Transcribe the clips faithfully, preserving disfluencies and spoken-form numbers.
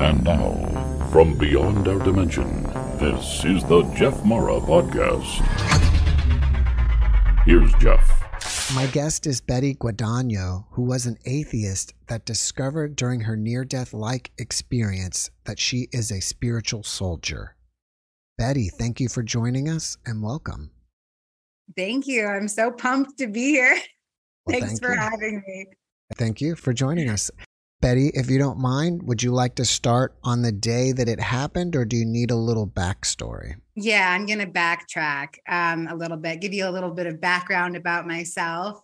And now, from beyond our dimension, this is the Jeff Mara Podcast. Here's Jeff. My guest is Betty Guadagno, who was an atheist that discovered during her near-death-like experience that she is a spiritual soldier. Betty, thank you for joining us and welcome. Thank you. I'm so pumped to be here. Well, Thanks thank for you. having me. Thank you for joining us. Betty, if you don't mind, would you like to start on the day that it happened, or do you need a little backstory? Yeah, I'm going to backtrack um, a little bit, give you a little bit of background about myself.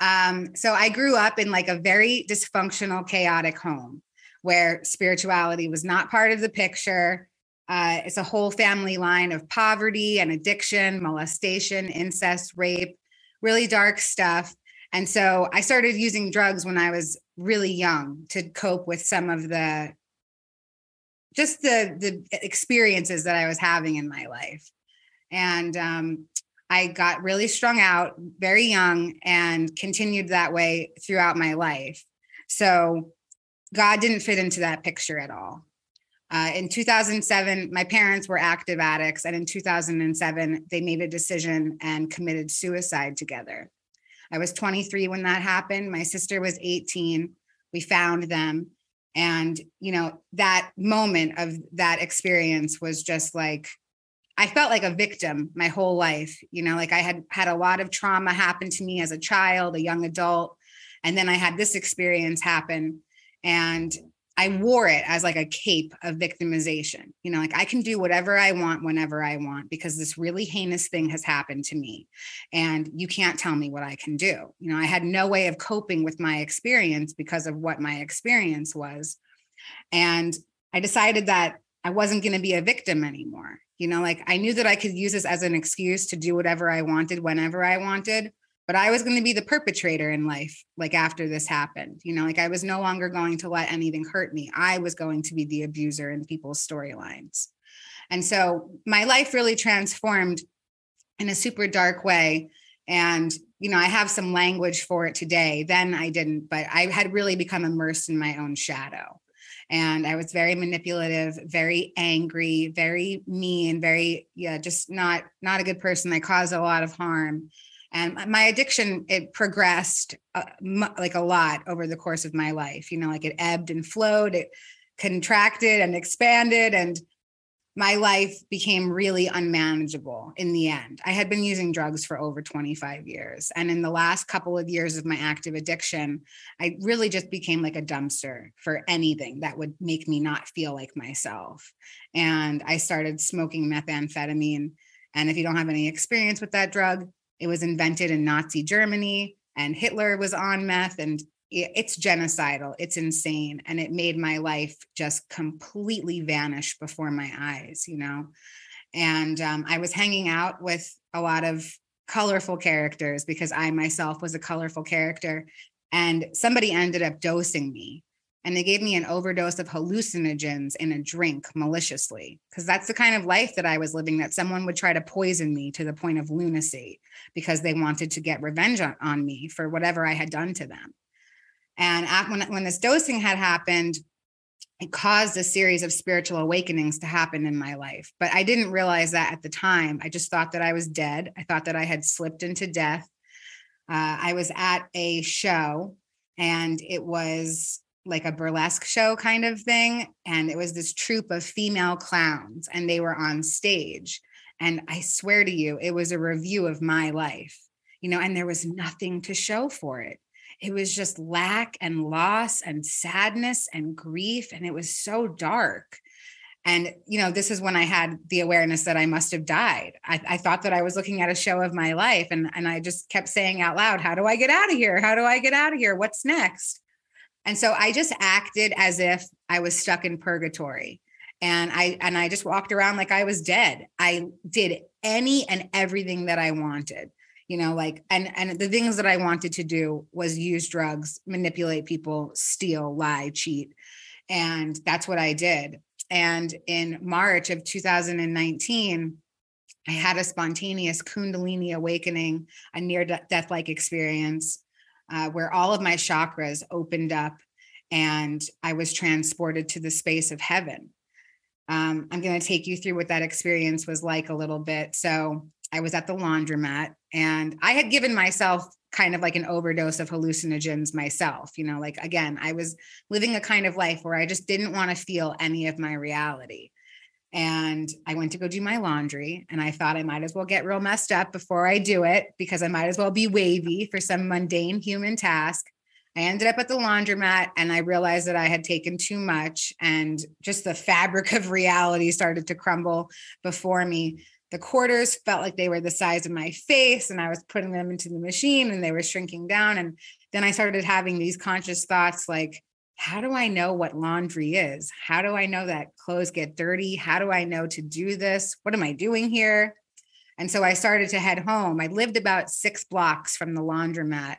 Um, so I grew up in like a very dysfunctional, chaotic home where spirituality was not part of the picture. Uh, it's a whole family line of poverty and addiction, molestation, incest, rape, really dark stuff. And so I started using drugs when I was really young to cope with some of the, just the the experiences that I was having in my life. And um, I got really strung out very young and continued that way throughout my life. So God didn't fit into that picture at all. Uh, in two thousand seven, my parents were active addicts. And in two thousand seven, they made a decision and committed suicide together. I was twenty-three when that happened. My sister was eighteen. We found them. And, you know, that moment of that experience was just like, I felt like a victim my whole life. You know, like I had had a lot of trauma happen to me as a child, a young adult. And then I had this experience happen. And I wore it as like a cape of victimization. You know, like I can do whatever I want, whenever I want, because this really heinous thing has happened to me and you can't tell me what I can do. You know, I had no way of coping with my experience because of what my experience was. And I decided that I wasn't going to be a victim anymore. You know, like I knew that I could use this as an excuse to do whatever I wanted, whenever I wanted. But I was going to be the perpetrator in life, like after this happened, you know, like I was no longer going to let anything hurt me. I was going to be the abuser in people's storylines. And so my life really transformed in a super dark way. And, you know, I have some language for it today. Then I didn't, but I had really become immersed in my own shadow. And I was very manipulative, very angry, very mean, very, yeah, just not, not a good person. I caused a lot of harm. And my addiction, it progressed uh, m- like a lot over the course of my life, you know, like it ebbed and flowed, it contracted and expanded. And my life became really unmanageable in the end. I had been using drugs for over twenty-five years. And in the last couple of years of my active addiction, I really just became like a dumpster for anything that would make me not feel like myself. And I started smoking methamphetamine. And if you don't have any experience with that drug, it was invented in Nazi Germany, and Hitler was on meth, and it's genocidal. It's insane. And it made my life just completely vanish before my eyes, you know? And um, I was hanging out with a lot of colorful characters because I myself was a colorful character, and somebody ended up dosing me. And they gave me an overdose of hallucinogens in a drink maliciously, because that's the kind of life that I was living, that someone would try to poison me to the point of lunacy because they wanted to get revenge on, on me for whatever I had done to them. And at, when, when this dosing had happened, it caused a series of spiritual awakenings to happen in my life. But I didn't realize that at the time. I just thought that I was dead. I thought that I had slipped into death. Uh, I was at a show, and it was like a burlesque show kind of thing. And it was this troupe of female clowns, and they were on stage. And I swear to you, it was a review of my life, you know, and there was nothing to show for it. It was just lack and loss and sadness and grief. And it was so dark. And, you know, this is when I had the awareness that I must have died. I, I thought that I was looking at a show of my life, and, and I just kept saying out loud, how do I get out of here? How do I get out of here? What's next? And so I just acted as if I was stuck in purgatory, and I, and I just walked around like I was dead. I did any and everything that I wanted, you know, like, and, and the things that I wanted to do was use drugs, manipulate people, steal, lie, cheat. And that's what I did. And in March of two thousand nineteen, I had a spontaneous Kundalini awakening, a near death-like experience. Uh, where all of my chakras opened up, and I was transported to the space of heaven. Um, I'm going to take you through what that experience was like a little bit. So I was at the laundromat, and I had given myself kind of like an overdose of hallucinogens myself. You know, like, again, I was living a kind of life where I just didn't want to feel any of my reality. And I went to go do my laundry, and I thought I might as well get real messed up before I do it, because I might as well be wavy for some mundane human task. I ended up at the laundromat, and I realized that I had taken too much, and just the fabric of reality started to crumble before me. The quarters felt like they were the size of my face, and I was putting them into the machine, and they were shrinking down. And then I started having these conscious thoughts like, how do I know what laundry is? How do I know that clothes get dirty? How do I know to do this? What am I doing here? And so I started to head home. I lived about six blocks from the laundromat,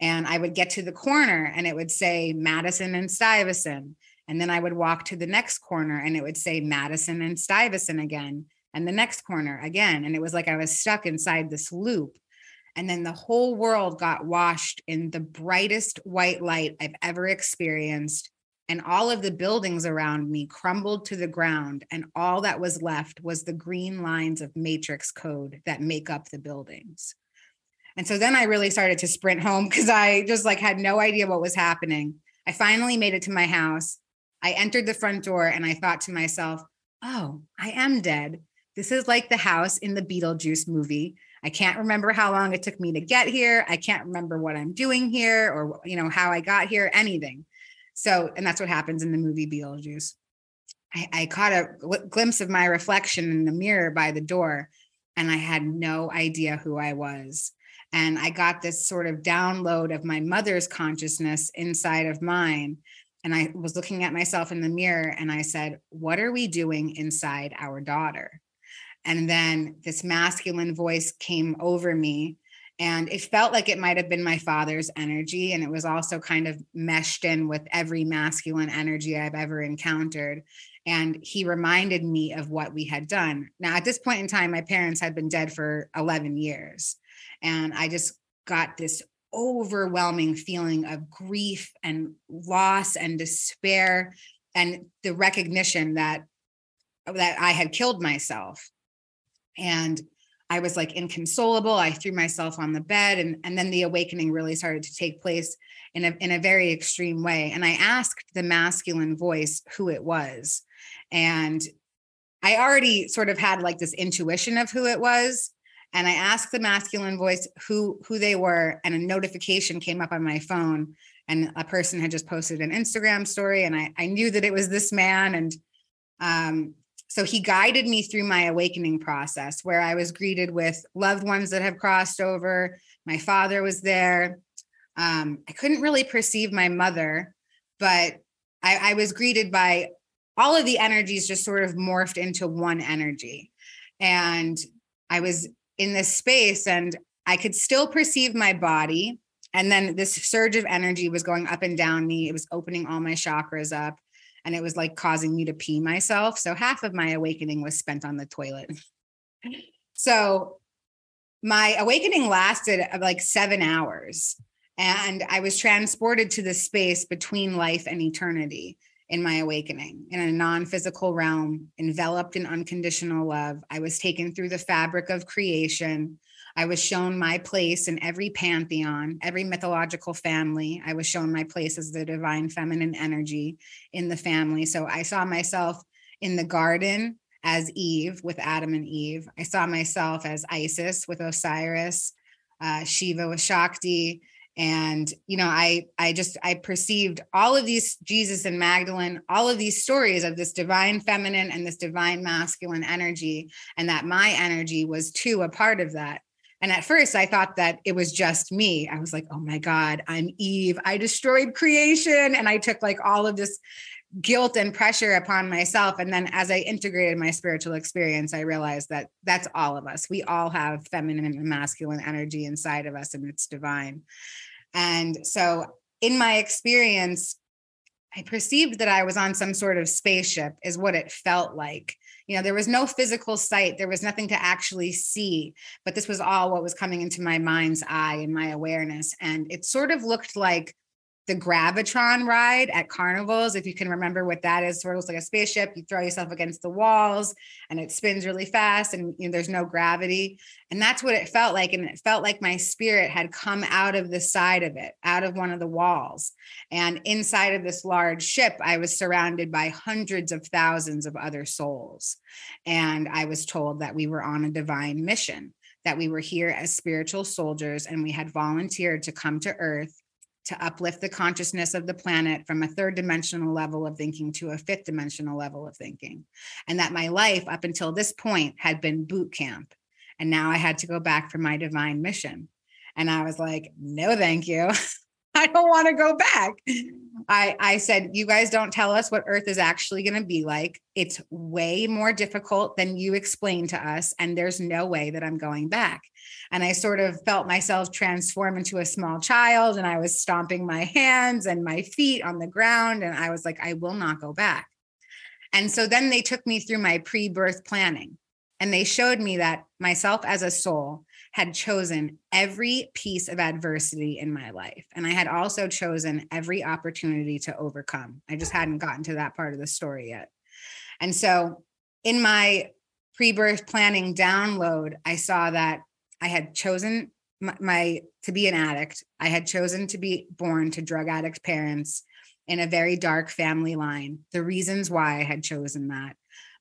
and I would get to the corner and it would say Madison and Stuyvesant. And then I would walk to the next corner and it would say Madison and Stuyvesant again, and the next corner again. And it was like I was stuck inside this loop. And then the whole world got washed in the brightest white light I've ever experienced. And all of the buildings around me crumbled to the ground. And all that was left was the green lines of matrix code that make up the buildings. And so then I really started to sprint home, because I just like had no idea what was happening. I finally made it to my house. I entered the front door and I thought to myself, oh, I am dead. This is like the house in the Beetlejuice movie. I can't remember how long it took me to get here. I can't remember what I'm doing here, or, you know, how I got here, anything. So, and that's what happens in the movie Beetlejuice. I, I caught a gl- glimpse of my reflection in the mirror by the door, and I had no idea who I was. And I got this sort of download of my mother's consciousness inside of mine. And I was looking at myself in the mirror and I said, what are we doing inside our daughter? And then this masculine voice came over me, and it felt like it might have been my father's energy. And it was also kind of meshed in with every masculine energy I've ever encountered. And he reminded me of what we had done. Now, at this point in time, my parents had been dead for eleven years. And I just got this overwhelming feeling of grief and loss and despair, and the recognition that, that I had killed myself. And I was like inconsolable. I threw myself on the bed, and, and then the awakening really started to take place in a, in a very extreme way. And I asked the masculine voice who it was. And I already sort of had like this intuition of who it was. And I asked the masculine voice who, who they were. And a notification came up on my phone, and a person had just posted an Instagram story. And I, I knew that it was this man. And, um, So he guided me through my awakening process, where I was greeted with loved ones that have crossed over. My father was there. Um, I couldn't really perceive my mother, but I, I was greeted by all of the energies just sort of morphed into one energy. And I was in this space, and I could still perceive my body. And then this surge of energy was going up and down me. It was opening all my chakras up. And it was like causing me to pee myself. So half of my awakening was spent on the toilet. So my awakening lasted like seven hours. And I was transported to the space between life and eternity in my awakening, in a non-physical realm, enveloped in unconditional love. I was taken through the fabric of creation. I was shown my place in every pantheon, every mythological family. I was shown my place as the divine feminine energy in the family. So I saw myself in the garden as Eve with Adam and Eve. I saw myself as Isis with Osiris, uh, Shiva with Shakti. And, you know, I, I just, I perceived all of these, Jesus and Magdalene, all of these stories of this divine feminine and this divine masculine energy, and that my energy was too a part of that. And at first I thought that it was just me. I was like, oh my God, I'm Eve. I destroyed creation. And I took like all of this guilt and pressure upon myself. And then as I integrated my spiritual experience, I realized that that's all of us. We all have feminine and masculine energy inside of us, and it's divine. And so in my experience, I perceived that I was on some sort of spaceship, is what it felt like. You know, there was no physical sight. There was nothing to actually see, but this was all what was coming into my mind's eye and my awareness. And it sort of looked like the Gravitron ride at carnivals, if you can remember what that is, sort of looks like a spaceship. You throw yourself against the walls and it spins really fast and you know, there's no gravity. And that's what it felt like. And it felt like my spirit had come out of the side of it, out of one of the walls. And inside of this large ship, I was surrounded by hundreds of thousands of other souls. And I was told that we were on a divine mission, that we were here as spiritual soldiers and we had volunteered to come to Earth to uplift the consciousness of the planet from a third dimensional level of thinking to a fifth dimensional level of thinking. And that my life up until this point had been boot camp. And now I had to go back for my divine mission. And I was like, no, thank you. I don't want to go back. I, I said, you guys don't tell us what Earth is actually going to be like. It's way more difficult than you explained to us. And there's no way that I'm going back. And I sort of felt myself transform into a small child. And I was stomping my hands and my feet on the ground. And I was like, I will not go back. And so then they took me through my pre-birth planning. And they showed me that myself as a soul had chosen every piece of adversity in my life. And I had also chosen every opportunity to overcome. I just hadn't gotten to that part of the story yet. And so in my pre-birth planning download, I saw that I had chosen my, my to be an addict. I had chosen to be born to drug addict parents in a very dark family line. The reasons why I had chosen that.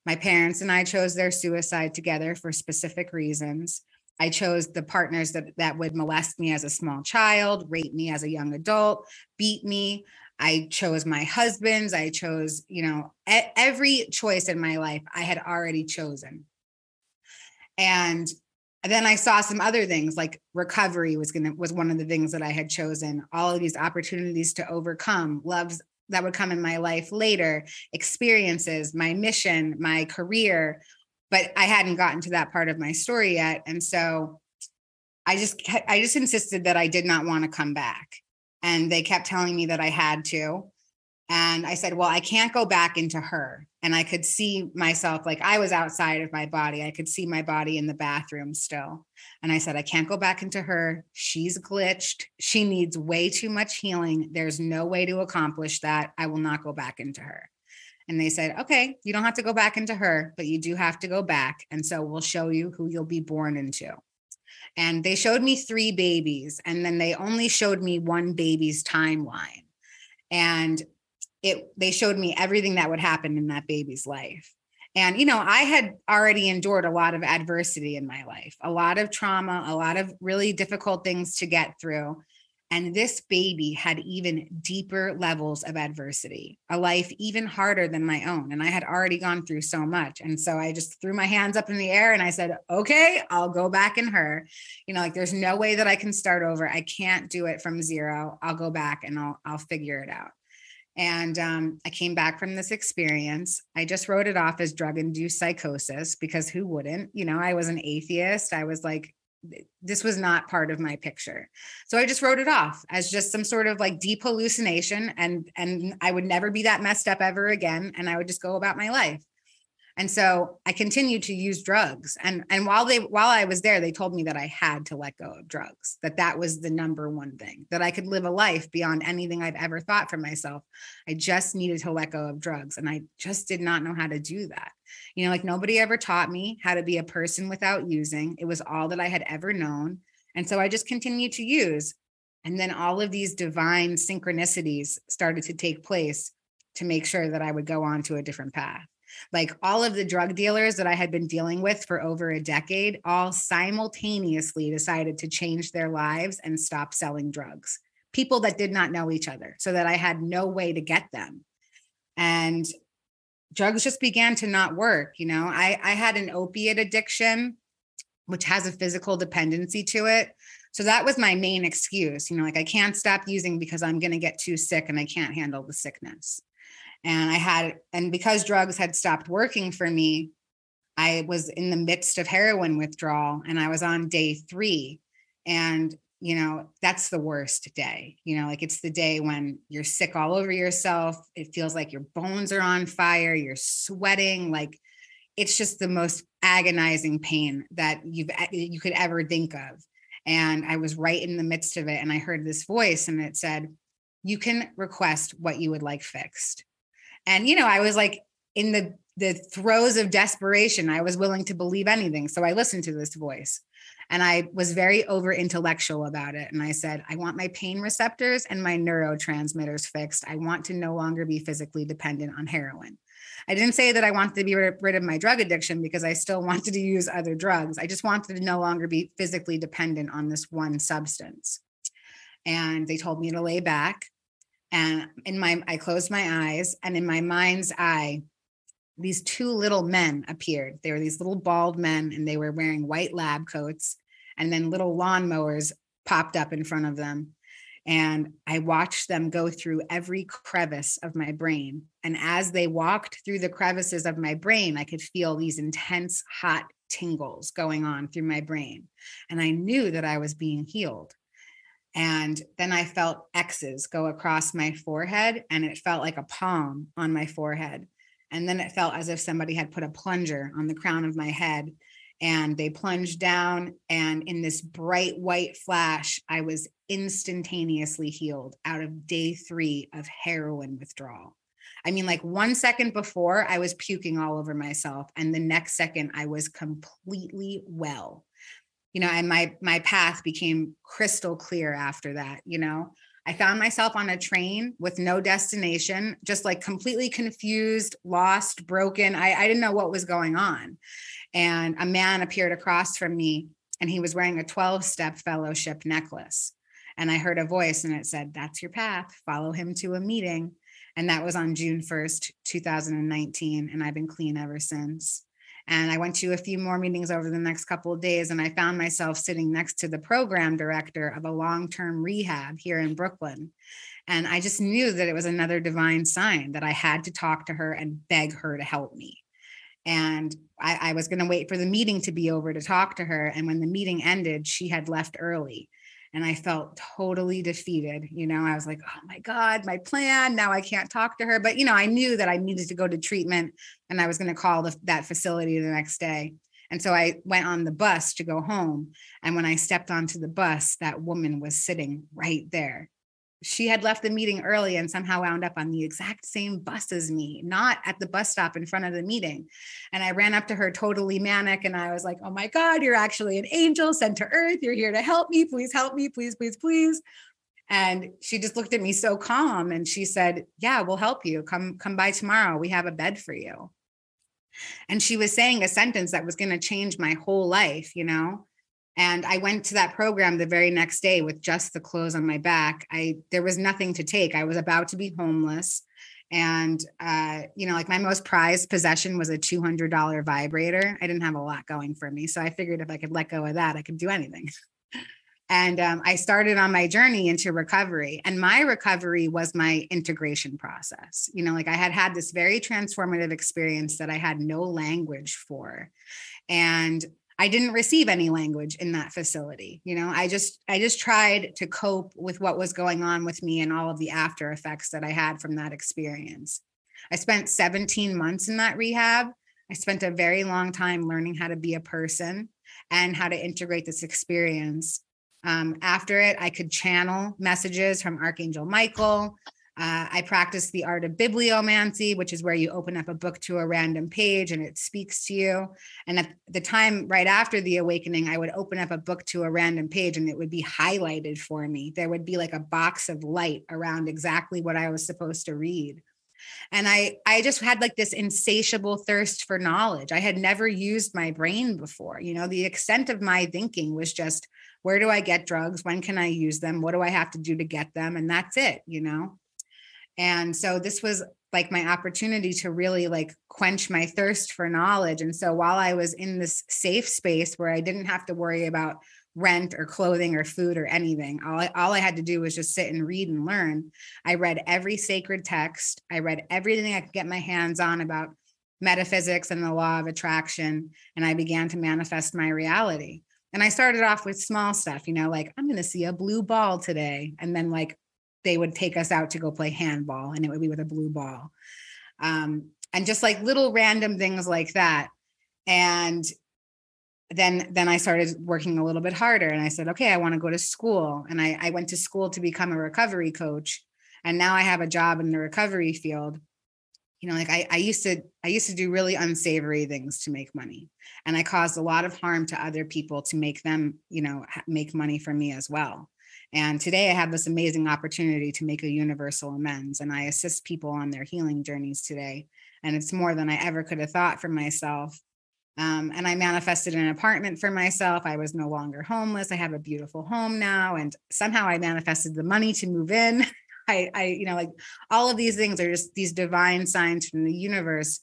My parents and I chose their suicide together for specific reasons. I chose the partners that, that would molest me as a small child, rape me as a young adult, beat me. I chose my husbands. I chose, you know, every choice in my life I had already chosen. And then I saw some other things like recovery was going to, was one of the things that I had chosen. All of these opportunities to overcome, loves that would come in my life later, experiences, my mission, my career. But I hadn't gotten to that part of my story yet. And so I just, I just insisted that I did not want to come back. And they kept telling me that I had to. And I said, well, I can't go back into her. And I could see myself, like I was outside of my body. I could see my body in the bathroom still. And I said, I can't go back into her. She's glitched. She needs way too much healing. There's no way to accomplish that. I will not go back into her. And they said, okay, you don't have to go back into her, but you do have to go back. And so we'll show you who you'll be born into. And they showed me three babies, and then they only showed me one baby's timeline. And it, they showed me everything that would happen in that baby's life. And, you know, I had already endured a lot of adversity in my life, a lot of trauma, a lot of really difficult things to get through. And this baby had even deeper levels of adversity, a life even harder than my own. And I had already gone through so much. And so I just threw my hands up in the air and I said, okay, I'll go back in her. You know, like there's no way that I can start over. I can't do it from zero. I'll go back and I'll, I'll figure it out. And um, I came back from this experience. I just wrote it off as drug-induced psychosis because who wouldn't? You know, I was an atheist. I was like, this was not part of my picture. So I just wrote it off as just some sort of like deep hallucination. And, and I would never be that messed up ever again. And I would just go about my life. And so I continued to use drugs. And, and while they, while I was there, they told me that I had to let go of drugs, that that was the number one thing, that I could live a life beyond anything I've ever thought for myself. I just needed to let go of drugs. And I just did not know how to do that. You know, like nobody ever taught me how to be a person without using. It was all that I had ever known. And so I just continued to use. And then all of these divine synchronicities started to take place to make sure that I would go on to a different path. Like all of the drug dealers that I had been dealing with for over a decade, all simultaneously decided to change their lives and stop selling drugs. People that did not know each other, so that I had no way to get them. And drugs just began to not work. You know, I, I had an opiate addiction, which has a physical dependency to it. So that was my main excuse. You know, like I can't stop using because I'm going to get too sick and I can't handle the sickness. And I had, and because drugs had stopped working for me, I was in the midst of heroin withdrawal and I was on day three. And, you know, that's the worst day, you know, like it's the day when you're sick all over yourself. It feels like your bones are on fire. You're sweating. Like it's just the most agonizing pain that you've, you could ever think of. And I was right in the midst of it. And I heard this voice and it said, you can request what you would like fixed. And, you know, I was like in the, the throes of desperation, I was willing to believe anything. So I listened to this voice and I was very over intellectual about it. And I said, I want my pain receptors and my neurotransmitters fixed. I want to no longer be physically dependent on heroin. I didn't say that I wanted to be rid of my drug addiction because I still wanted to use other drugs. I just wanted to no longer be physically dependent on this one substance. And they told me to lay back. And in my, I closed my eyes, and in my mind's eye, these two little men appeared. They were these little bald men, and they were wearing white lab coats, and then little lawnmowers popped up in front of them. And I watched them go through every crevice of my brain. And as they walked through the crevices of my brain, I could feel these intense, hot tingles going on through my brain. And I knew that I was being healed. And then I felt X's go across my forehead, and it felt like a palm on my forehead. And then it felt as if somebody had put a plunger on the crown of my head, and they plunged down, and in this bright white flash, I was instantaneously healed out of day three of heroin withdrawal. I mean, like one second before I was puking all over myself, and the next second I was completely well, you know, and my, my path became crystal clear after that. You know, I found myself on a train with no destination, just like completely confused, lost, broken. I, I didn't know what was going on. And a man appeared across from me, and he was wearing a twelve-step fellowship necklace. And I heard a voice, and it said, that's your path. Follow him to a meeting. And that was on June first, two thousand nineteen. And I've been clean ever since. And I went to a few more meetings over the next couple of days, and I found myself sitting next to the program director of a long-term rehab here in Brooklyn. And I just knew that it was another divine sign that I had to talk to her and beg her to help me. And I, I was going to wait for the meeting to be over to talk to her. And when the meeting ended, she had left early. And I felt totally defeated. You know, I was like, oh my God, my plan. Now I can't talk to her. But, you know, I knew that I needed to go to treatment, and I was going to call the, that facility the next day. And so I went on the bus to go home. And when I stepped onto the bus, that woman was sitting right there. She had left the meeting early and somehow wound up on the exact same bus as me, not at the bus stop in front of the meeting. And I ran up to her totally manic, and I was like, oh my God, you're actually an angel sent to earth. You're here to help me. Please help me. Please, please, please. And she just looked at me so calm, and she said, yeah, we'll help you. Come, come by tomorrow. We have a bed for you. And she was saying a sentence that was going to change my whole life, you know? And I went to that program the very next day with just the clothes on my back. I, there was nothing to take. I was about to be homeless. And, uh, you know, like my most prized possession was a two hundred dollars vibrator. I didn't have a lot going for me. So I figured if I could let go of that, I could do anything. And um, I started on my journey into recovery, and my recovery was my integration process. You know, like I had had this very transformative experience that I had no language for. And I didn't receive any language in that facility. You know, I just, I just tried to cope with what was going on with me and all of the after effects that I had from that experience. I spent seventeen months in that rehab. I spent a very long time learning how to be a person and how to integrate this experience. Um, after it, I could channel messages from Archangel Michael. Uh, I practiced the art of bibliomancy, which is where you open up a book to a random page and it speaks to you. And at the time right after the awakening, I would open up a book to a random page and it would be highlighted for me. There would be like a box of light around exactly what I was supposed to read. And I, I just had like this insatiable thirst for knowledge. I had never used my brain before. You know, the extent of my thinking was just, where do I get drugs? When can I use them? What do I have to do to get them? And that's it, you know? And so this was like my opportunity to really like quench my thirst for knowledge. And so while I was in this safe space where I didn't have to worry about rent or clothing or food or anything, all I, all I had to do was just sit and read and learn. I read every sacred text. I read everything I could get my hands on about metaphysics and the law of attraction. And I began to manifest my reality. And I started off with small stuff, you know, like I'm going to see a blue ball today. And then like they would take us out to go play handball, and it would be with a blue ball. Um, and just like little random things like that. And then, then I started working a little bit harder, and I said, okay, I want to go to school. And I, I went to school to become a recovery coach. And now I have a job in the recovery field. You know, like I, I used to, I used to do really unsavory things to make money, and I caused a lot of harm to other people to make them, you know, make money for me as well. And today I have this amazing opportunity to make a universal amends, and I assist people on their healing journeys today. And it's more than I ever could have thought for myself. Um, and I manifested an apartment for myself. I was no longer homeless. I have a beautiful home now. And somehow I manifested the money to move in. I, I, you know, like all of these things are just these divine signs from the universe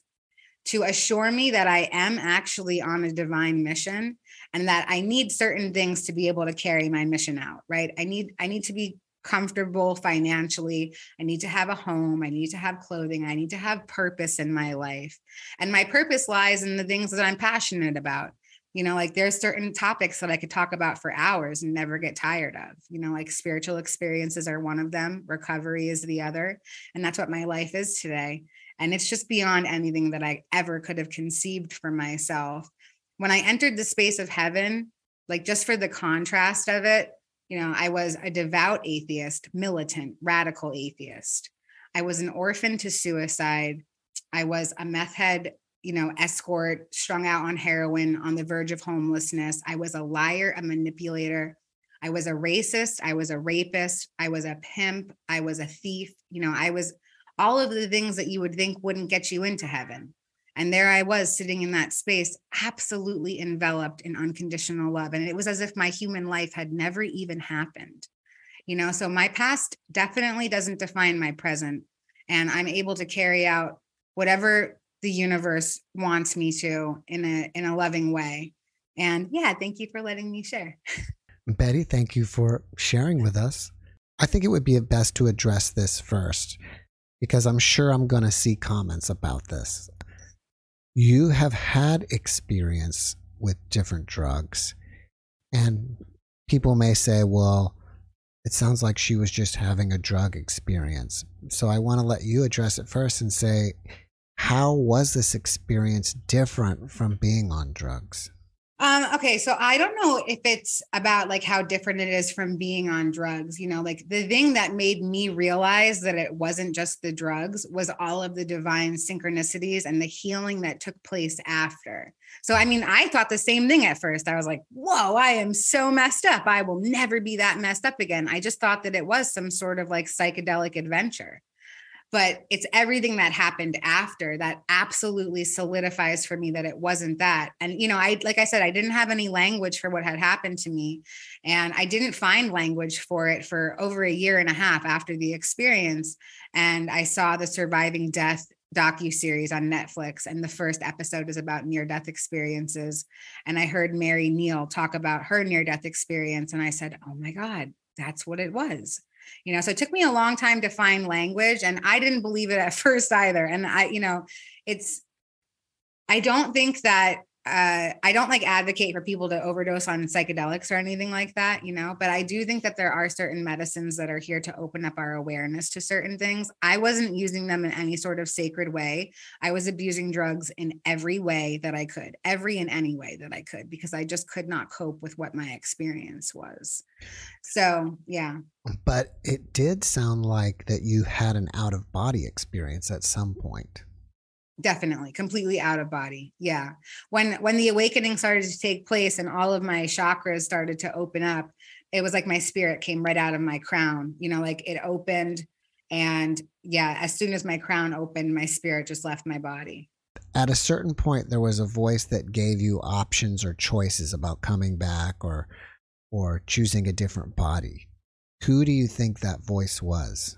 to assure me that I am actually on a divine mission, and that I need certain things to be able to carry my mission out, right? I need, I need to be comfortable financially. I need to have a home. I need to have clothing. I need to have purpose in my life. And my purpose lies in the things that I'm passionate about. You know, like there's certain topics that I could talk about for hours and never get tired of, you know, like spiritual experiences are one of them. Recovery is the other. And that's what my life is today. And it's just beyond anything that I ever could have conceived for myself. When I entered the space of heaven, like just for the contrast of it, you know, I was a devout atheist, militant, radical atheist. I was an orphan to suicide. I was a meth head, you know, escort, strung out on heroin, on the verge of homelessness. I was a liar, a manipulator. I was a racist. I was a rapist. I was a pimp. I was a thief. You know, I was all of the things that you would think wouldn't get you into heaven. And there I was sitting in that space, absolutely enveloped in unconditional love. And it was as if my human life had never even happened. You know, so my past definitely doesn't define my present. And I'm able to carry out whatever the universe wants me to in a in a loving way. And yeah, thank you for letting me share. Betty, thank you for sharing with us. I think it would be best to address this first, because I'm sure I'm going to see comments about this. You have had experience with different drugs, and people may say, well, it sounds like she was just having a drug experience. So I want to let you address it first and say, how was this experience different from being on drugs? Um, okay, so I don't know if it's about like how different it is from being on drugs. You know, like the thing that made me realize that it wasn't just the drugs was all of the divine synchronicities and the healing that took place after. So, I mean, I thought the same thing at first. I was like, whoa, I am so messed up. I will never be that messed up again. I just thought that it was some sort of like psychedelic adventure. But it's everything that happened after that absolutely solidifies for me that it wasn't that. And, you know, I, like I said, I didn't have any language for what had happened to me, and I didn't find language for it for over a year and a half after the experience. And I saw the Surviving Death docuseries on Netflix, and the first episode is about near-death experiences. And I heard Mary Neal talk about her near-death experience, and I said, oh my God, that's what it was. You know, so it took me a long time to find language, and I didn't believe it at first either. And I, you know, it's, I don't think that, uh, I don't like advocate for people to overdose on psychedelics or anything like that, you know, but I do think that there are certain medicines that are here to open up our awareness to certain things. I wasn't using them in any sort of sacred way. I was abusing drugs in every way that I could, every and any way that I could, because I just could not cope with what my experience was. So, yeah. But it did sound like that you had an out-of-body experience at some point. Definitely, completely out of body. Yeah. When when the awakening started to take place and all of my chakras started to open up, it was like my spirit came right out of my crown. You know, like it opened, and yeah, as soon as my crown opened, my spirit just left my body. At a certain point, there was a voice that gave you options or choices about coming back or or choosing a different body. Who do you think that voice was?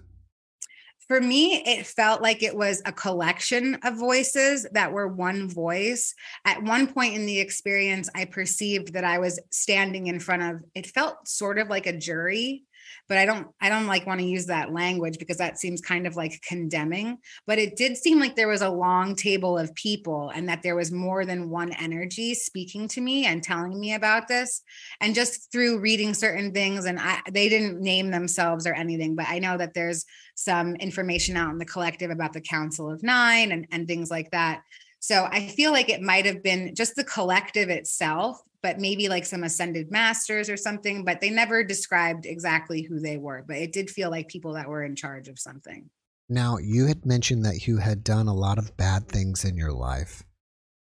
For me, it felt like it was a collection of voices that were one voice. At one point in the experience, I perceived that I was standing in front of, it felt sort of like a jury, but I don't, I don't like want to use that language because that seems kind of like condemning, but it did seem like there was a long table of people and that there was more than one energy speaking to me and telling me about this. And just through reading certain things, and I, they didn't name themselves or anything, but I know that there's some information out in the collective about the Council of Nine and, and things like that. So I feel like it might have been just the collective itself but maybe like some ascended masters or something, but they never described exactly who they were, but it did feel like people that were in charge of something. Now, you had mentioned that you had done a lot of bad things in your life.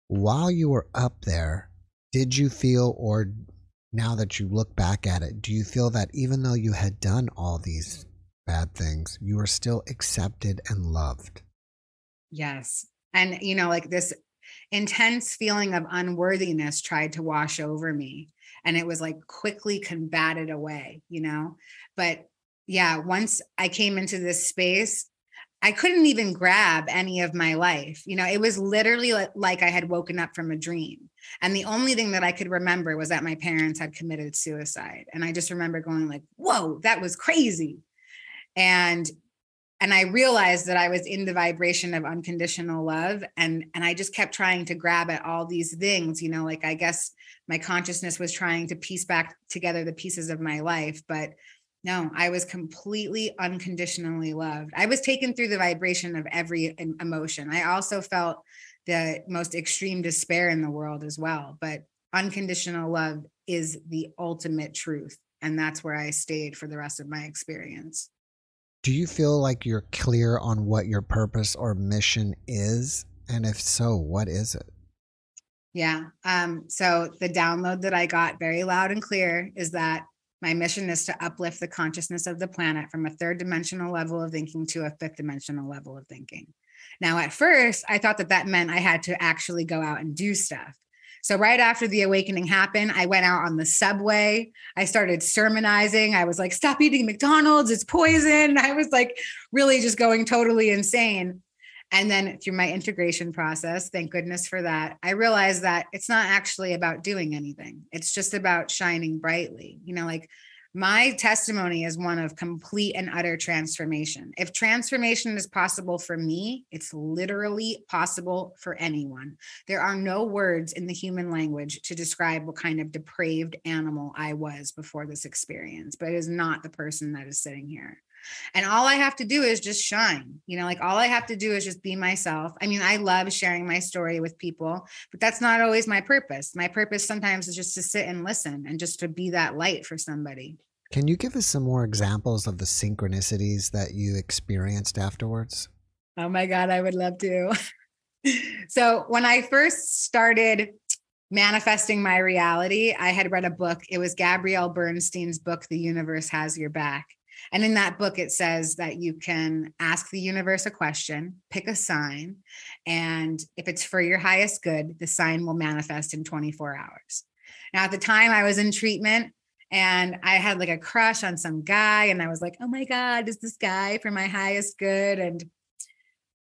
While you were up there, did you feel, or now that you look back at it, do you feel that even though you had done all these bad things, you were still accepted and loved? Yes. And, you know, like this intense feeling of unworthiness tried to wash over me, and it was like quickly combated away, you know, but yeah, once I came into this space, I couldn't even grab any of my life. You know, it was literally like I had woken up from a dream. And the only thing that I could remember was that my parents had committed suicide. And I just remember going like, whoa, that was crazy. And And I realized that I was in the vibration of unconditional love. And, and I just kept trying to grab at all these things, you know, like I guess my consciousness was trying to piece back together the pieces of my life. But no, I was completely unconditionally loved. I was taken through the vibration of every emotion. I also felt the most extreme despair in the world as well. But unconditional love is the ultimate truth. And that's where I stayed for the rest of my experience. Do you feel like you're clear on what your purpose or mission is? And if so, what is it? Yeah. Um, so the download that I got very loud and clear is that my mission is to uplift the consciousness of the planet from a third dimensional level of thinking to a fifth dimensional level of thinking. Now, at first, I thought that that meant I had to actually go out and do stuff. So right after the awakening happened, I went out on the subway. I started sermonizing. I was like, stop eating McDonald's, it's poison. I was like really just going totally insane. And then through my integration process, thank goodness for that, I realized that it's not actually about doing anything. It's just about shining brightly. You know, like my testimony is one of complete and utter transformation. If transformation is possible for me, it's literally possible for anyone. There are no words in the human language to describe what kind of depraved animal I was before this experience, but it is not the person that is sitting here. And all I have to do is just shine, you know, like all I have to do is just be myself. I mean, I love sharing my story with people, but that's not always my purpose. My purpose sometimes is just to sit and listen and just to be that light for somebody. Can you give us some more examples of the synchronicities that you experienced afterwards? Oh my God, I would love to. So when I first started manifesting my reality, I had read a book. It was Gabrielle Bernstein's book, The Universe Has Your Back. And in that book, it says that you can ask the universe a question, pick a sign, and if it's for your highest good, the sign will manifest in twenty-four hours. Now, at the time I was in treatment and I had like a crush on some guy and I was like, oh my God, is this guy for my highest good? And,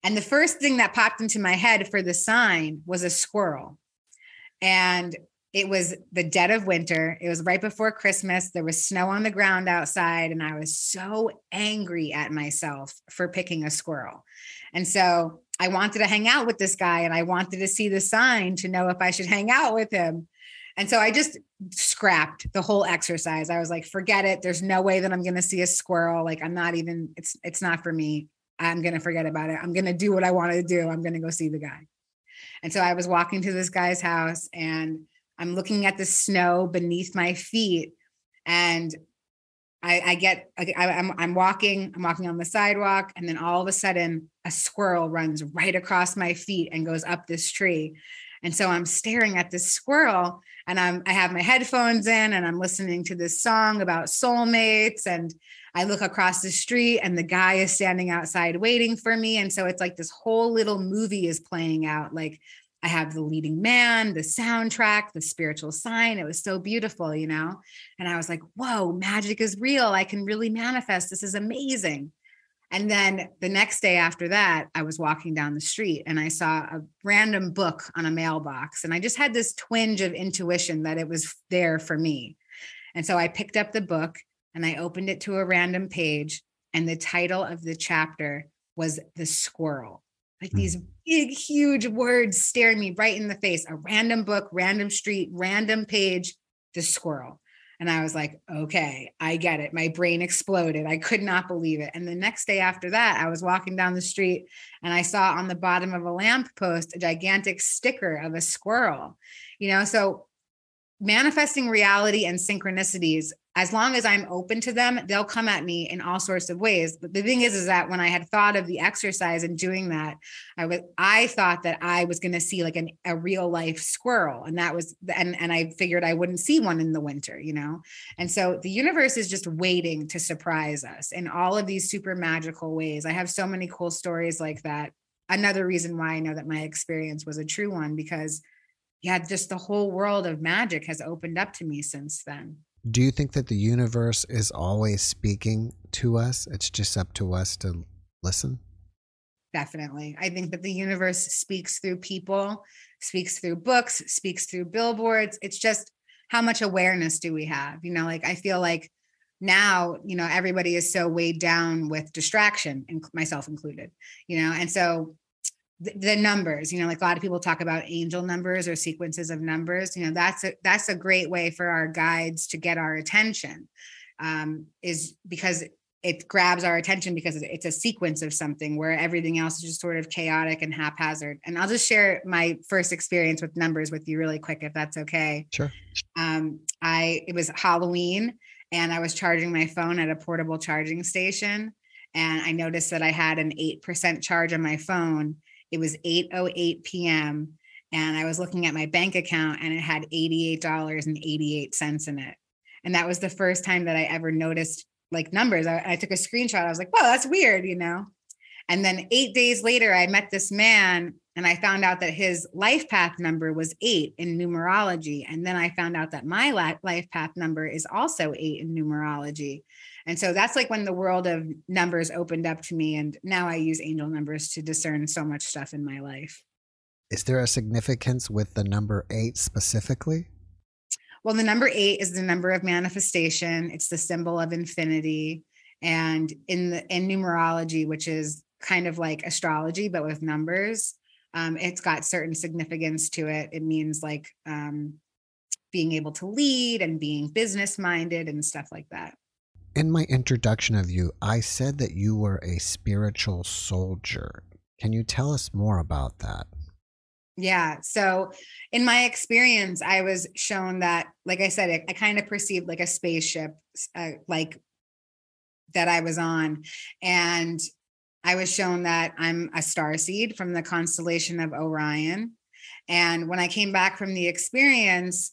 and the first thing that popped into my head for the sign was a squirrel. And it was the dead of winter. It was right before Christmas. There was snow on the ground outside. And I was so angry at myself for picking a squirrel. And so I wanted to hang out with this guy and I wanted to see the sign to know if I should hang out with him. And so I just scrapped the whole exercise. I was like, forget it. There's no way that I'm going to see a squirrel. Like I'm not even, it's, it's not for me. I'm going to forget about it. I'm going to do what I want to do. I'm going to go see the guy. And so I was walking to this guy's house and I'm looking at the snow beneath my feet and I, I get, I, I'm, I'm walking, I'm walking on the sidewalk. And then all of a sudden a squirrel runs right across my feet and goes up this tree. And so I'm staring at this squirrel and I'm, I have my headphones in and I'm listening to this song about soulmates. And I look across the street and the guy is standing outside waiting for me. And so it's like this whole little movie is playing out. Like, I have the leading man, the soundtrack, the spiritual sign. It was so beautiful, you know? And I was like, whoa, magic is real. I can really manifest. This is amazing. And then the next day after that, I was walking down the street and I saw a random book on a mailbox. And I just had this twinge of intuition that it was there for me. And so I picked up the book and I opened it to a random page. And the title of the chapter was The Squirrel. Like these big, huge words staring me right in the face, a random book, random street, random page, The Squirrel. And I was like, okay, I get it. My brain exploded. I could not believe it. And the next day after that, I was walking down the street and I saw on the bottom of a lamppost a gigantic sticker of a squirrel, you know? So manifesting reality and synchronicities, as long as I'm open to them, they'll come at me in all sorts of ways. But the thing is, is that when I had thought of the exercise and doing that, I was, I thought that I was going to see like an, a real life squirrel. And that was, and, and I figured I wouldn't see one in the winter, you know? And so the universe is just waiting to surprise us in all of these super magical ways. I have so many cool stories like that. Another reason why I know that my experience was a true one, because yeah, just the whole world of magic has opened up to me since then. Do you think that the universe is always speaking to us? It's just up to us to listen? Definitely. I think that the universe speaks through people, speaks through books, speaks through billboards. It's just how much awareness do we have? You know, like I feel like now, you know, everybody is so weighed down with distraction, myself included, you know, and so the numbers, you know, like a lot of people talk about angel numbers or sequences of numbers, you know, that's a, that's a great way for our guides to get our attention, um, is because it grabs our attention because it's a sequence of something where everything else is just sort of chaotic and haphazard. And I'll just share my first experience with numbers with you really quick, if that's okay. Sure. Um, I, it was Halloween and I was charging my phone at a portable charging station. And I noticed that I had an eight percent charge on my phone. It was eight oh eight p.m. and I was looking at my bank account and it had eighty-eight dollars and eighty-eight cents in it. And that was the first time that I ever noticed like numbers. I, I took a screenshot. I was like, whoa, that's weird, you know? And then eight days later, I met this man and I found out that his life path number was eight in numerology. And then I found out that my life path number is also eight in numerology. And so that's like when the world of numbers opened up to me. And now I use angel numbers to discern so much stuff in my life. Is there a significance with the number eight specifically? Well, the number eight is the number of manifestation. It's the symbol of infinity. And in the in numerology, which is kind of like astrology, but with numbers, um, it's got certain significance to it. It means like um, being able to lead and being business minded and stuff like that. In my introduction of you, I said that you were a spiritual soldier. Can you tell us more about that? Yeah. So in my experience, I was shown that, like I said, I, I kind of perceived like a spaceship, uh, like that I was on. And I was shown that I'm a starseed from the constellation of Orion. And when I came back from the experience,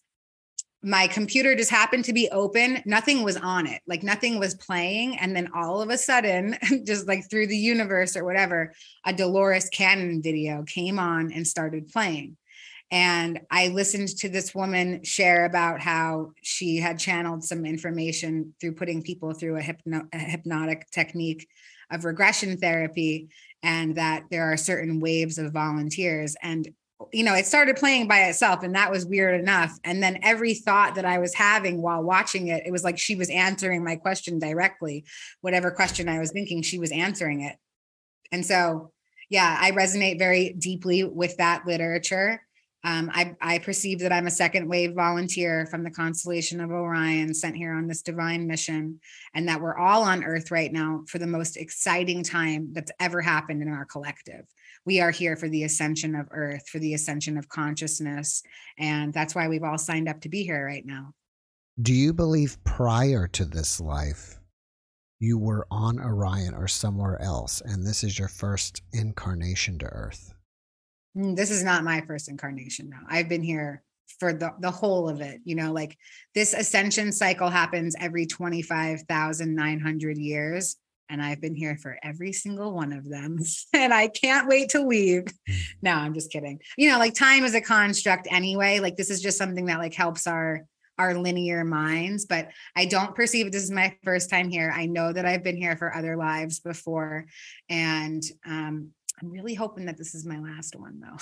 my computer just happened to be open. Nothing was on it. Like nothing was playing. And then all of a sudden, just like through the universe or whatever, a Dolores Cannon video came on and started playing. And I listened to this woman share about how she had channeled some information through putting people through a, hypno- a hypnotic technique of regression therapy, and that there are certain waves of volunteers. And you know, it started playing by itself, and that was weird enough. And then every thought that I was having while watching it, it was like she was answering my question directly. Whatever question I was thinking, she was answering it. And so, yeah, I resonate very deeply with that literature. Um, I, I perceive that I'm a second wave volunteer from the constellation of Orion, sent here on this divine mission, and that we're all on Earth right now for the most exciting time that's ever happened in our collective. We are here for the ascension of Earth, for the ascension of consciousness, and that's why we've all signed up to be here right now. Do you believe prior to this life, you were on Orion or somewhere else, and this is your first incarnation to Earth? This is not my first incarnation. No, I've been here for the, the whole of it. You know, like this ascension cycle happens every twenty-five thousand nine hundred years. And I've been here for every single one of them. And I can't wait to leave. No, I'm just kidding. You know, like time is a construct anyway. Like this is just something that like helps our, our linear minds. But I don't perceive this is my first time here. I know that I've been here for other lives before. And, um, I'm really hoping that this is my last one, though.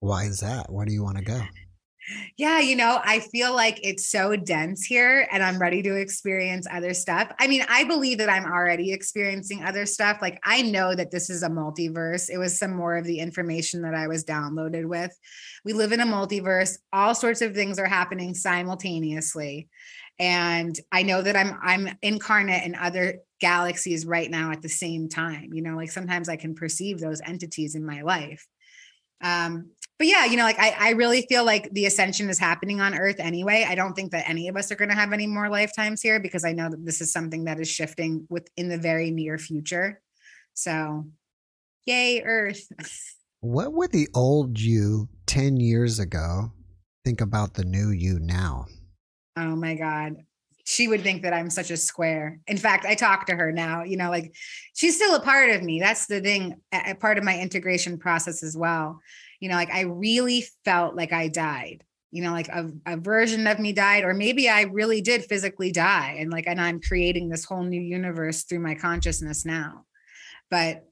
Why is that? Why do you want to go? Yeah, you know, I feel like it's so dense here and I'm ready to experience other stuff. I mean, I believe that I'm already experiencing other stuff. Like, I know that this is a multiverse. It was some more of the information that I was downloaded with. We live in a multiverse. All sorts of things are happening simultaneously. And I know that I'm I'm incarnate in other galaxies right now at the same time. You know, like sometimes I can perceive those entities in my life. Um, but But yeah, you know, like I, I really feel like the ascension is happening on Earth anyway. I don't think that any of us are going to have any more lifetimes here, because I know that this is something that is shifting within the very near future. So yay, Earth. What would the old you ten years ago think about the new you now? Oh my God. She would think that I'm such a square. In fact, I talk to her now, you know, like she's still a part of me. That's the thing, a part of my integration process as well. You know, like I really felt like I died, you know, like a, a version of me died, or maybe I really did physically die. And like, and I'm creating this whole new universe through my consciousness now. But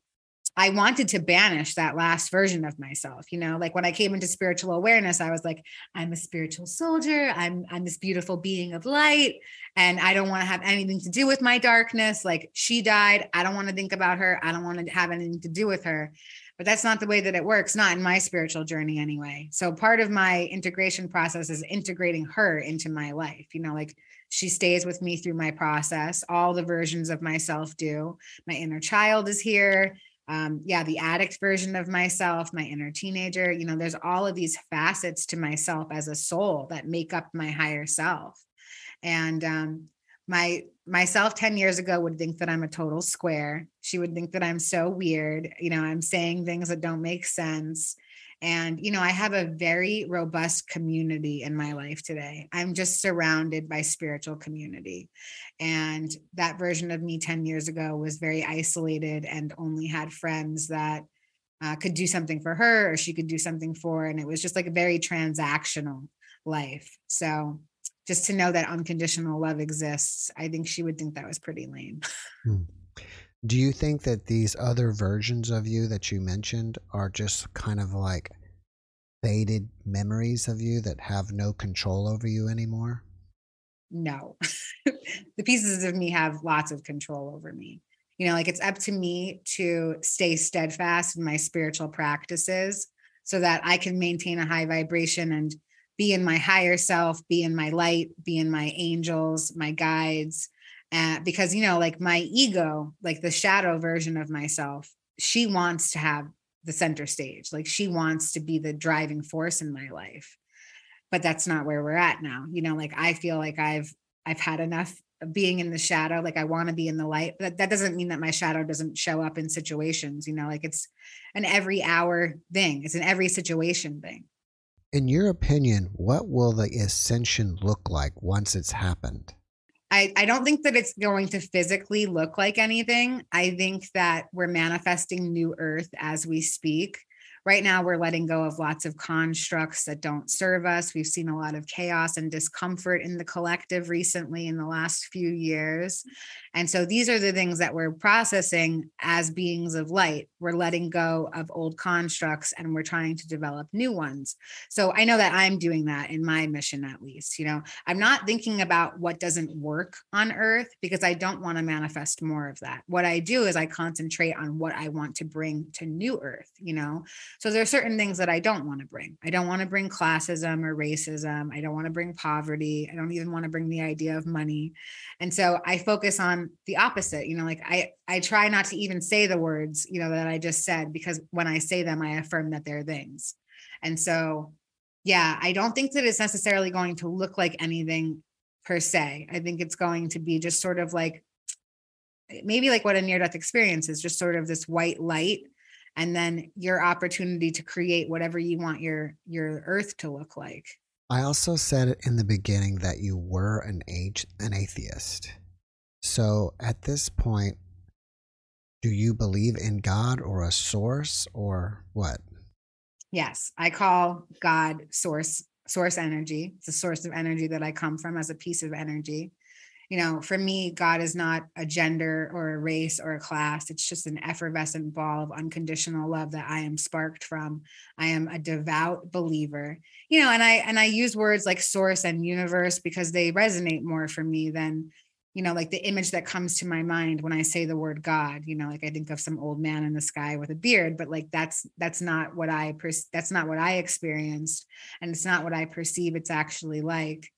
I wanted to banish that last version of myself. You know, like when I came into spiritual awareness, I was like, I'm a spiritual soldier. I'm, I'm this beautiful being of light, and I don't want to have anything to do with my darkness. Like she died. I don't want to think about her. I don't want to have anything to do with her. But that's not the way that it works, not in my spiritual journey anyway. So part of my integration process is integrating her into my life. You know, like she stays with me through my process. All the versions of myself do. My inner child is here. Um, yeah, the addict version of myself, my inner teenager, you know, there's all of these facets to myself as a soul that make up my higher self. And um, my myself ten years ago would think that I'm a total square. She would think that I'm so weird. You know, I'm saying things that don't make sense. And, you know, I have a very robust community in my life today. I'm just surrounded by spiritual community. And that version of me ten years ago was very isolated and only had friends that uh, could do something for her, or she could do something for. And it was just like a very transactional life. So just to know that unconditional love exists, I think she would think that was pretty lame. Hmm. Do you think that these other versions of you that you mentioned are just kind of like faded memories of you that have no control over you anymore? No. The pieces of me have lots of control over me. You know, like it's up to me to stay steadfast in my spiritual practices so that I can maintain a high vibration and be in my higher self, be in my light, be in my angels, my guides. Uh, because, you know, like my ego, like the shadow version of myself, she wants to have the center stage. Like she wants to be the driving force in my life, but that's not where we're at now. You know, like I feel like I've, I've had enough of being in the shadow. Like I want to be in the light, but that doesn't mean that my shadow doesn't show up in situations, you know, like it's an every hour thing. It's an every situation thing. In your opinion, what will the ascension look like once it's happened? I, I don't think that it's going to physically look like anything. I think that we're manifesting new Earth as we speak. Right now, we're letting go of lots of constructs that don't serve us. We've seen a lot of chaos and discomfort in the collective recently in the last few years. And so these are the things that we're processing as beings of light. We're letting go of old constructs and we're trying to develop new ones. So I know that I'm doing that in my mission, at least. You know, I'm not thinking about what doesn't work on Earth because I don't want to manifest more of that. What I do is I concentrate on what I want to bring to new Earth, you know. So there are certain things that I don't want to bring. I don't want to bring classism or racism. I don't want to bring poverty. I don't even want to bring the idea of money. And so I focus on the opposite, you know, like I, I try not to even say the words, you know, that I just said, because when I say them, I affirm that they're things. And so, yeah, I don't think that it's necessarily going to look like anything per se. I think it's going to be just sort of like, maybe like what a near-death experience is, just sort of this white light. And then your opportunity to create whatever you want your your Earth to look like. I also said in the beginning that you were an age, an atheist. So at this point, do you believe in God or a source or what? Yes, I call God source, source energy. It's a source of energy that I come from as a piece of energy. You know, for me, God is not a gender or a race or a class. It's just an effervescent ball of unconditional love that I am sparked from. I am a devout believer, you know, and I, and I use words like source and universe because they resonate more for me than, you know, like the image that comes to my mind when I say the word God, you know, like I think of some old man in the sky with a beard, but like, that's, that's not what I, that's not what I experienced. And it's not what I perceive it's actually like.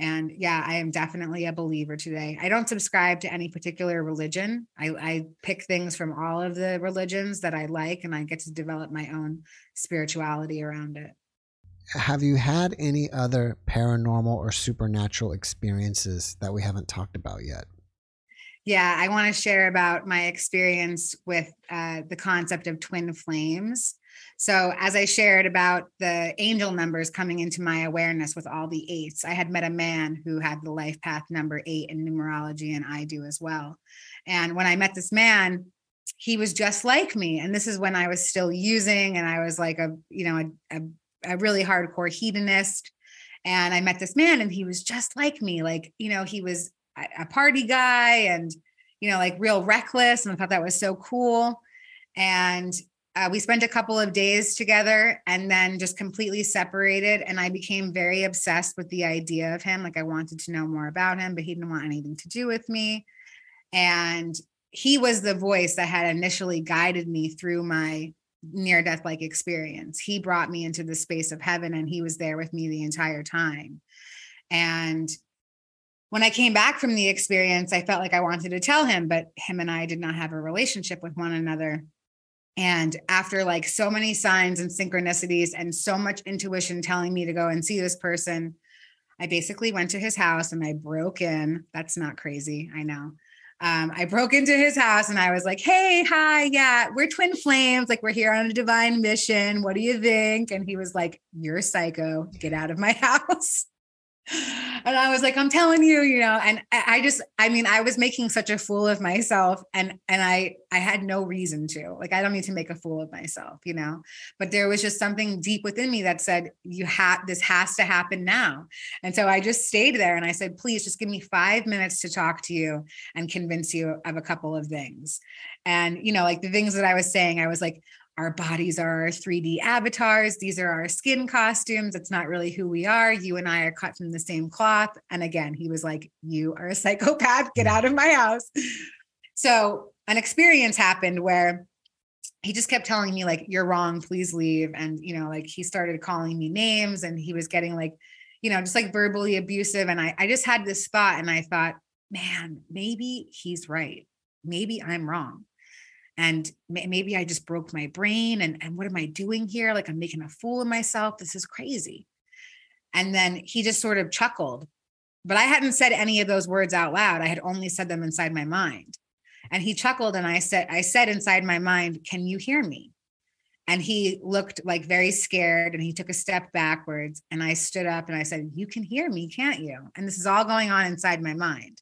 And yeah, I am definitely a believer today. I don't subscribe to any particular religion. I, I pick things from all of the religions that I like, and I get to develop my own spirituality around it. Have you had any other paranormal or supernatural experiences that we haven't talked about yet? Yeah, I want to share about my experience with uh, the concept of twin flames. So as I shared about the angel numbers coming into my awareness with all the eights, I had met a man who had the life path number eight in numerology, and I do as well. And when I met this man, he was just like me. And this is when I was still using, and I was like a, you know, a, a, a really hardcore hedonist. And I met this man, and he was just like me. Like, you know, he was a party guy and, you know, like real reckless. And I thought that was so cool. And Uh, we spent a couple of days together and then just completely separated. And I became very obsessed with the idea of him. Like, I wanted to know more about him, but he didn't want anything to do with me. And he was the voice that had initially guided me through my near-death-like experience. He brought me into the space of heaven, and he was there with me the entire time. And when I came back from the experience, I felt like I wanted to tell him, but him and I did not have a relationship with one another. And after like so many signs and synchronicities and so much intuition telling me to go and see this person, I basically went to his house and I broke in. That's not crazy. I know. Um, I broke into his house and I was like, hey, hi. Yeah, we're twin flames. Like, we're here on a divine mission. What do you think? And he was like, you're a psycho. Get out of my house. And I was like, I'm telling you, you know, and I just, I mean, I was making such a fool of myself, and, and I, I had no reason to. Like, I don't need to make a fool of myself, you know, but there was just something deep within me that said, you have, this has to happen now. And so I just stayed there and I said, please just give me five minutes to talk to you and convince you of a couple of things. And, you know, like the things that I was saying, I was like, our bodies are our three D avatars. These are our skin costumes. It's not really who we are. You and I are cut from the same cloth. And again, he was like, you are a psychopath. Get out of my house. So an experience happened where he just kept telling me like, you're wrong, please leave. And, you know, like he started calling me names and he was getting like, you know, just like verbally abusive. And I, I just had this thought and I thought, man, maybe he's right. Maybe I'm wrong. And maybe I just broke my brain and, and what am I doing here? Like, I'm making a fool of myself. This is crazy. And then he just sort of chuckled, but I hadn't said any of those words out loud. I had only said them inside my mind. And he chuckled. And I said, I said inside my mind, can you hear me? And he looked like very scared and he took a step backwards, and I stood up and I said, you can hear me, can't you? And this is all going on inside my mind.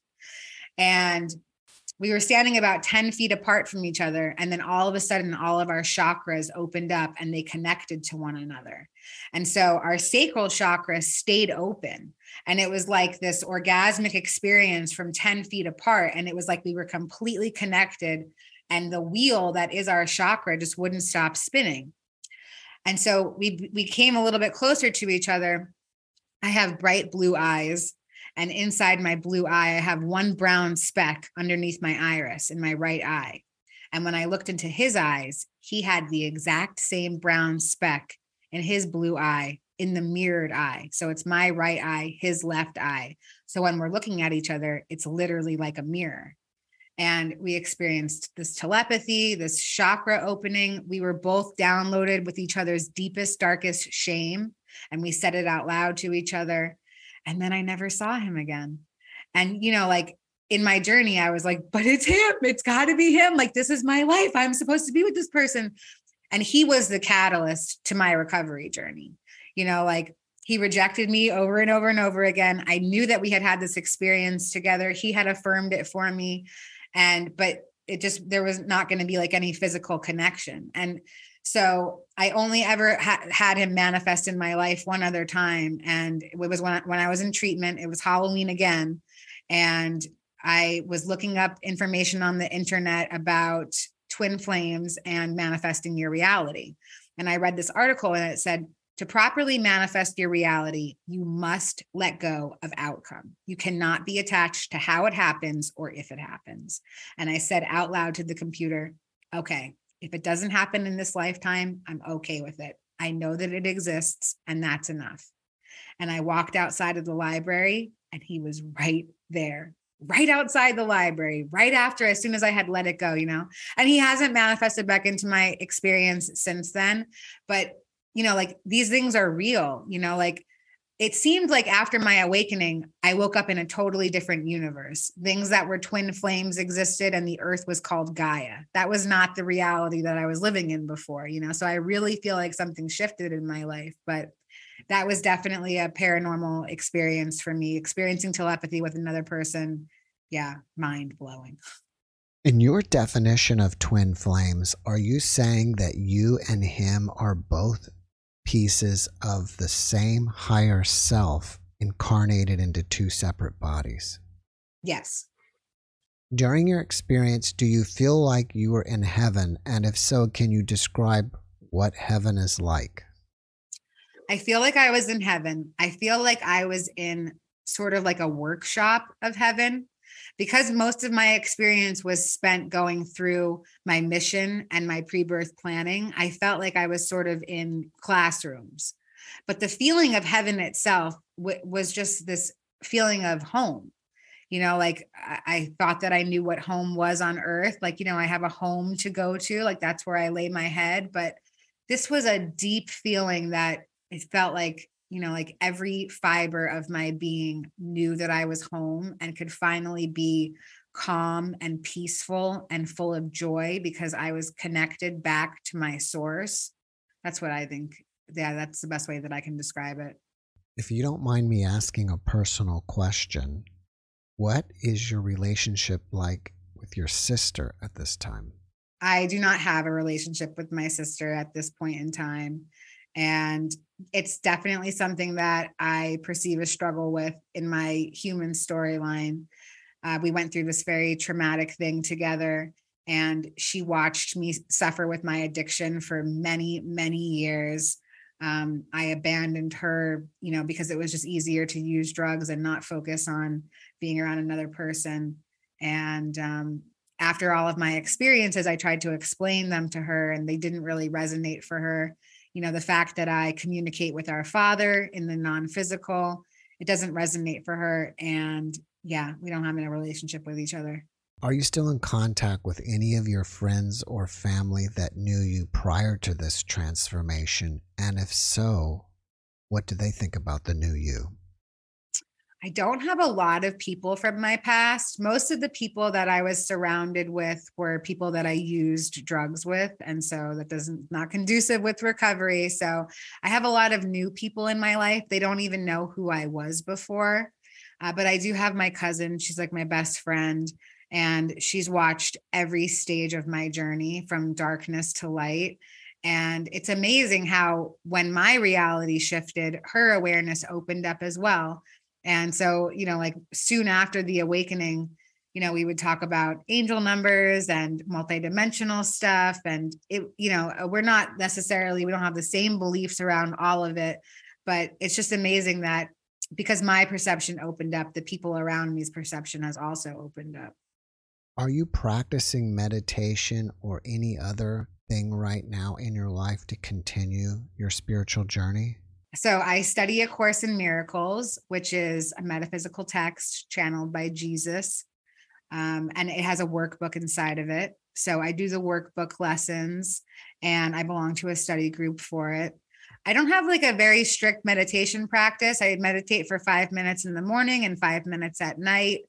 And we were standing about ten feet apart from each other. And then all of a sudden, all of our chakras opened up and they connected to one another. And so our sacral chakra stayed open. And it was like this orgasmic experience from ten feet apart. And it was like we were completely connected. And the wheel that is our chakra just wouldn't stop spinning. And so we, we came a little bit closer to each other. I have bright blue eyes. And inside my blue eye, I have one brown speck underneath my iris in my right eye. And when I looked into his eyes, he had the exact same brown speck in his blue eye in the mirrored eye. So it's my right eye, his left eye. So when we're looking at each other, it's literally like a mirror. And we experienced this telepathy, this chakra opening. We were both downloaded with each other's deepest, darkest shame. And we said it out loud to each other. And then I never saw him again. And, you know, like in my journey, I was like, but it's him. It's got to be him. Like, this is my life. I'm supposed to be with this person. And he was the catalyst to my recovery journey. You know, like he rejected me over and over and over again. I knew that we had had this experience together. He had affirmed it for me. And, but it just, there was not going to be like any physical connection. And so I only ever ha- had him manifest in my life one other time. And it was when I, when I was in treatment. It was Halloween again. And I was looking up information on the internet about twin flames and manifesting your reality. And I read this article and it said, to properly manifest your reality, you must let go of outcome. You cannot be attached to how it happens or if it happens. And I said out loud to the computer, okay, if it doesn't happen in this lifetime, I'm okay with it. I know that it exists, and that's enough. And I walked outside of the library And he was right there, right outside the library, right after, as soon as I had let it go, you know, and he hasn't manifested back into my experience since then. But, you know, like these things are real, you know, like it seemed like after my awakening, I woke up in a totally different universe. Things that were twin flames existed and the earth was called Gaia. That was not the reality that I was living in before, you know, so I really feel like something shifted in my life, but that was definitely a paranormal experience for me. Experiencing telepathy with another person. Yeah. Mind blowing. In your definition of twin flames, are you saying that you and him are both pieces of the same higher self incarnated into two separate bodies? Yes. During your experience, do you feel like you were in heaven? And if so, can you describe what heaven is like? I feel like I was in heaven. I feel like I was in sort of like a workshop of heaven, because most of my experience was spent going through my mission and my pre-birth planning. I felt like I was sort of in classrooms, but the feeling of heaven itself w- was just this feeling of home. You know, like I-, I thought that I knew what home was on earth. Like, you know, I have a home to go to, like that's where I lay my head. But this was a deep feeling that it felt like, you know, like every fiber of my being knew that I was home and could finally be calm and peaceful and full of joy because I was connected back to my source. That's what I think. Yeah, that's the best way that I can describe it. If you don't mind me asking a personal question, what is your relationship like with your sister at this time? I do not have a relationship with my sister at this point in time. And it's definitely something that I perceive a struggle with in my human storyline. Uh, we went through this very traumatic thing together, and she watched me suffer with my addiction for many, many years. Um, I abandoned her, you know, because it was just easier to use drugs and not focus on being around another person. And um, after all of my experiences, I tried to explain them to her, and they didn't really resonate for her. You know, the fact that I communicate with our Father in the non-physical, it doesn't resonate for her. And yeah, we don't have a relationship with each other. Are you still in contact with any of your friends or family that knew you prior to this transformation? And if so, what do they think about the new you? I don't have a lot of people from my past. Most of the people that I was surrounded with were people that I used drugs with. And so that doesn't not conducive with recovery. So I have a lot of new people in my life. They don't even know who I was before, uh, but I do have my cousin. She's like my best friend, and she's watched every stage of my journey from darkness to light. And it's amazing how when my reality shifted, her awareness opened up as well. And so, you know, like soon after the awakening, you know, we would talk about angel numbers and multidimensional stuff. And it, you know, we're not necessarily, we don't have the same beliefs around all of it, but it's just amazing that because my perception opened up, the people around me's perception has also opened up. Are you practicing meditation or any other thing right now in your life to continue your spiritual journey? So I study A Course in Miracles, which is a metaphysical text channeled by Jesus, um, and it has a workbook inside of it. So I do the workbook lessons, and I belong to a study group for it. I don't have like a very strict meditation practice. I meditate for five minutes in the morning and five minutes at night.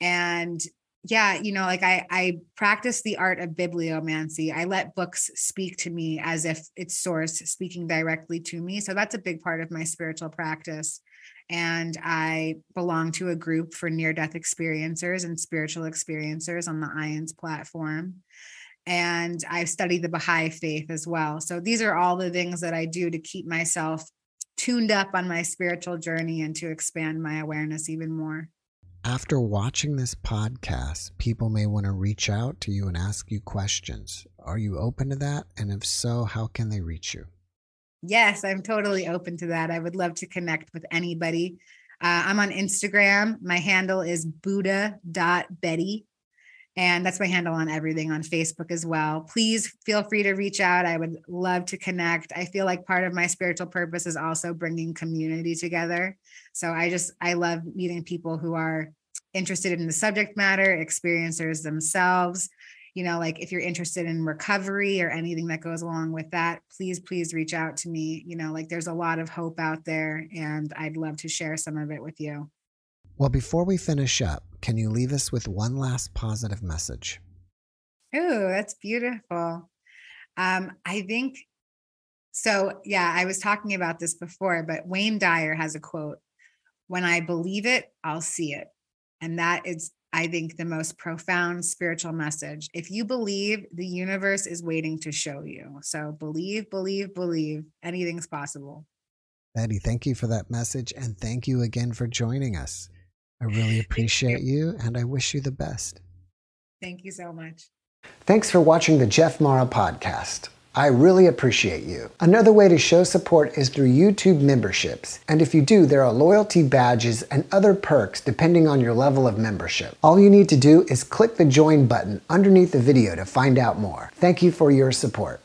And yeah, you know, like I, I practice the art of bibliomancy. I let books speak to me as if it's source speaking directly to me. So that's a big part of my spiritual practice. And I belong to a group for near-death experiencers and spiritual experiencers on the I O N S platform. And I've studied the Baha'i faith as well. So these are all the things that I do to keep myself tuned up on my spiritual journey and to expand my awareness even more. After watching this podcast, people may want to reach out to you and ask you questions. Are you open to that? And if so, how can they reach you? Yes, I'm totally open to that. I would love to connect with anybody. Uh, I'm on Instagram. My handle is buddha dot betty. And that's my handle on everything, on Facebook as well. Please feel free to reach out. I would love to connect. I feel like part of my spiritual purpose is also bringing community together. So I just, I love meeting people who are interested in the subject matter, experiencers themselves. You know, like if you're interested in recovery or anything that goes along with that, please, please reach out to me. You know, like there's a lot of hope out there and I'd love to share some of it with you. Well, before we finish up, can you leave us with one last positive message? Oh, that's beautiful. Um, I think, so yeah, I was talking about this before, but Wayne Dyer has a quote, "When I believe it, I'll see it." And that is, I think, the most profound spiritual message. If you believe, the universe is waiting to show you. So believe, believe, believe. Anything's possible. Betty, thank you for that message. And thank you again for joining us. I really appreciate you, and I wish you the best. Thank you so much. Thanks for watching the Jeff Mara podcast. I really appreciate you. Another way to show support is through YouTube memberships. And if you do, there are loyalty badges and other perks depending on your level of membership. All you need to do is click the join button underneath the video to find out more. Thank you for your support.